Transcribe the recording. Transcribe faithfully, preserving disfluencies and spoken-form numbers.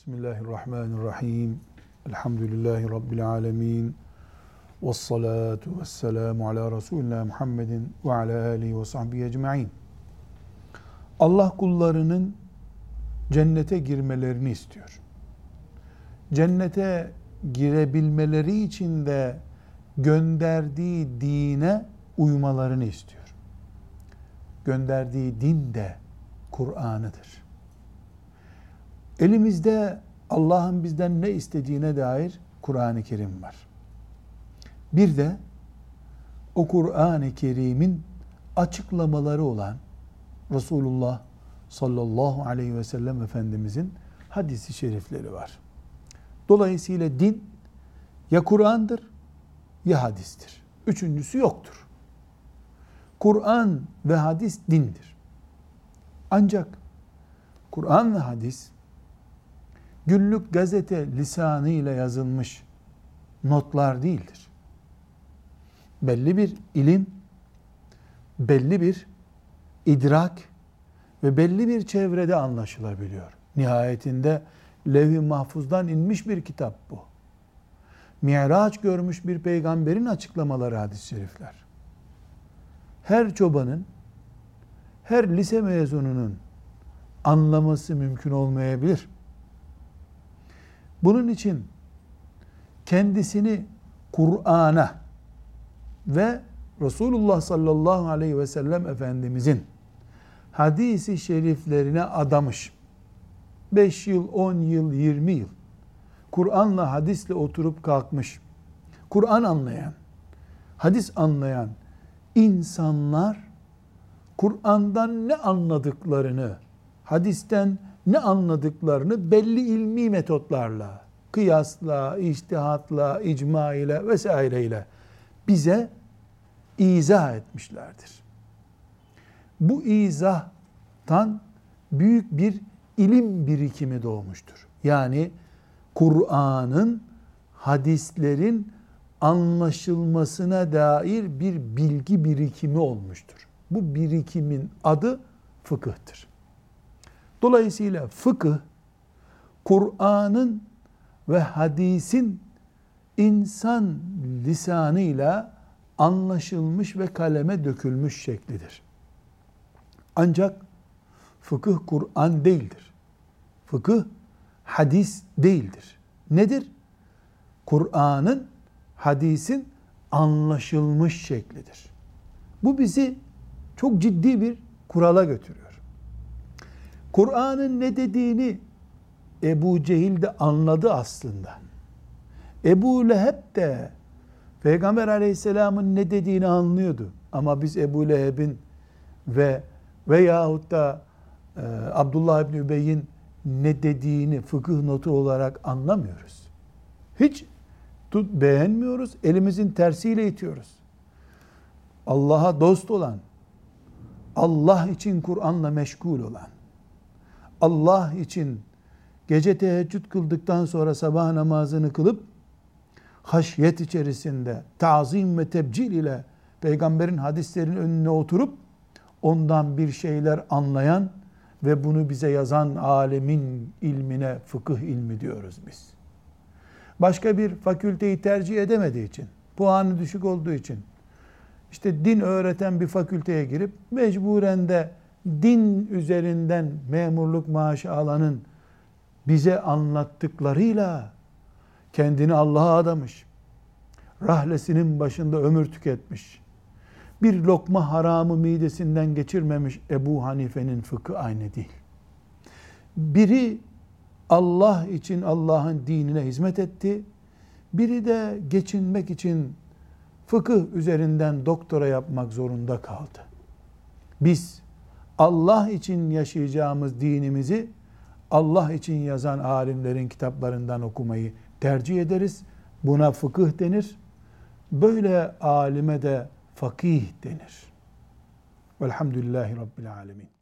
Bismillahirrahmanirrahim. Elhamdülillahi Rabbil alemin. Vessalatu vesselamu ala Resulina Muhammedin ve ala alihi ve sahbihi ecma'in. Allah kullarının cennete girmelerini istiyor. Cennete girebilmeleri için de gönderdiği dine uymalarını istiyor. Gönderdiği din de Kur'an'ıdır. Elimizde Allah'ın bizden ne istediğine dair Kur'an-ı Kerim var. Bir de o Kur'an-ı Kerim'in açıklamaları olan Resulullah sallallahu aleyhi ve sellem Efendimizin hadisi şerifleri var. Dolayısıyla din ya Kur'an'dır ya hadistir. Üçüncüsü yoktur. Kur'an ve hadis dindir. Ancak Kur'an ve hadis günlük gazete lisanıyla yazılmış notlar değildir. Belli bir ilim, belli bir idrak ve belli bir çevrede anlaşılabiliyor. Nihayetinde levh-i mahfuzdan inmiş bir kitap bu. Mi'raç görmüş bir peygamberin açıklamaları hadis-i şerifler. Her çobanın, her lise mezununun anlaması mümkün olmayabilir. Bunun için kendisini Kur'an'a ve Resulullah sallallahu aleyhi ve sellem Efendimizin hadisi şeriflerine adamış, beş yıl, on yıl, yirmi yıl Kur'an'la hadisle oturup kalkmış, Kur'an anlayan, hadis anlayan insanlar Kur'an'dan ne anladıklarını, hadisten ne anladıklarını belli ilmi metotlarla, kıyasla, içtihatla, icma ile vesaireyle bize izah etmişlerdir. Bu izahtan büyük bir ilim birikimi doğmuştur. Yani Kur'an'ın, hadislerin anlaşılmasına dair bir bilgi birikimi olmuştur. Bu birikimin adı fıkıhtır. Dolayısıyla fıkıh, Kur'an'ın ve hadisin insan lisanıyla anlaşılmış ve kaleme dökülmüş şeklidir. Ancak fıkıh Kur'an değildir. Fıkıh hadis değildir. Nedir? Kur'an'ın, hadisin anlaşılmış şeklidir. Bu bizi çok ciddi bir kurala götürüyor. Kur'an'ın ne dediğini Ebu Cehil de anladı aslında. Ebu Leheb de Peygamber Aleyhisselam'ın ne dediğini anlıyordu. Ama biz Ebu Leheb'in ve veyahut da e, Abdullah İbni Übey'in ne dediğini fıkıh notu olarak anlamıyoruz. Hiç tut, beğenmiyoruz, elimizin tersiyle itiyoruz. Allah'a dost olan, Allah için Kur'an'la meşgul olan, Allah için gece teheccüd kıldıktan sonra sabah namazını kılıp haşyet içerisinde tazim ve tebcil ile peygamberin hadislerinin önüne oturup ondan bir şeyler anlayan ve bunu bize yazan alemin ilmine fıkıh ilmi diyoruz biz. Başka bir fakülteyi tercih edemediği için, puanı düşük olduğu için, işte din öğreten bir fakülteye girip mecburen de din üzerinden memurluk maaşı alanın bize anlattıklarıyla kendini Allah'a adamış, rahlesinin başında ömür tüketmiş, bir lokma haramı midesinden geçirmemiş Ebu Hanife'nin fıkhı aynı değil. Biri Allah için Allah'ın dinine hizmet etti, biri de geçinmek için fıkıh üzerinden doktora yapmak zorunda kaldı. Biz Allah için yaşayacağımız dinimizi Allah için yazan alimlerin kitaplarından okumayı tercih ederiz. Buna fıkıh denir. Böyle alime de fakih denir. Velhamdülillahi Rabbil alemin.